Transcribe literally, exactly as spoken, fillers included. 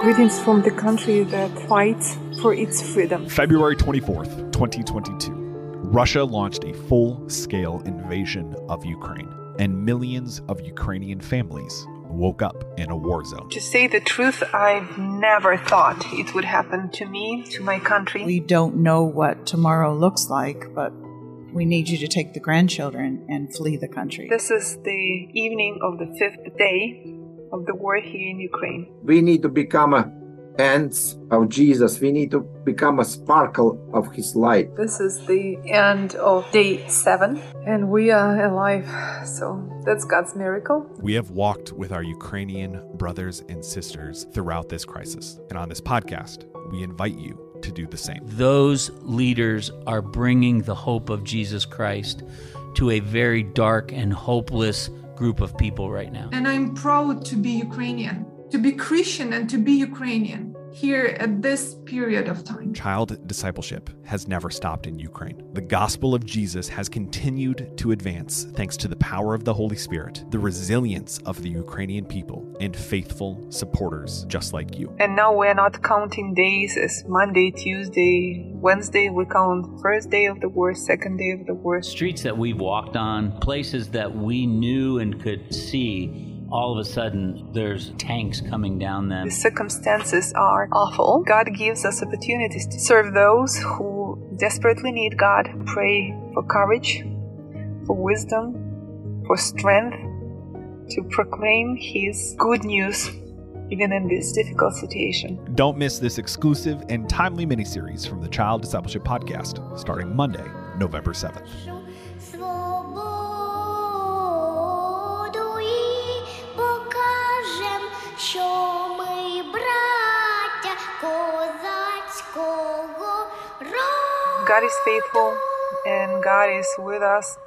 Greetings from the country that fights for its freedom. February twenty-fourth, twenty twenty-two, Russia launched a full-scale invasion of Ukraine, and millions of Ukrainian families woke up in a war zone. To say the truth, I never thought it would happen to me, to my country. We don't know what tomorrow looks like, but we need you to take the grandchildren and flee the country. This is the evening of the fifth day of the war here in Ukraine. We need to become a hands of Jesus. We need to become a sparkle of His light. This is the end of day seven, and we are alive, so that's God's miracle. We have walked with our Ukrainian brothers and sisters throughout this crisis, and on this podcast, we invite you to do the same. Those leaders are bringing the hope of Jesus Christ to a very dark and hopeless group of people right now. And I'm proud to be Ukrainian, to be Christian and to be Ukrainian here at this period of time. Child discipleship has never stopped in Ukraine. The gospel of Jesus has continued to advance thanks to the power of the Holy Spirit, the resilience of the Ukrainian people, and faithful supporters just like you. And now we're not counting days as Monday, Tuesday, Wednesday. We count first day of the war, second day of the war. Streets that we've walked on, places that we knew and could see, all of a sudden, there's tanks coming down them. The circumstances are awful. God gives us opportunities to serve those who desperately need God. Pray for courage, for wisdom, for strength to proclaim His good news, even in this difficult situation. Don't miss this exclusive and timely miniseries from the Child Discipleship Podcast, starting Monday, November seventh. God is faithful, and God is with us.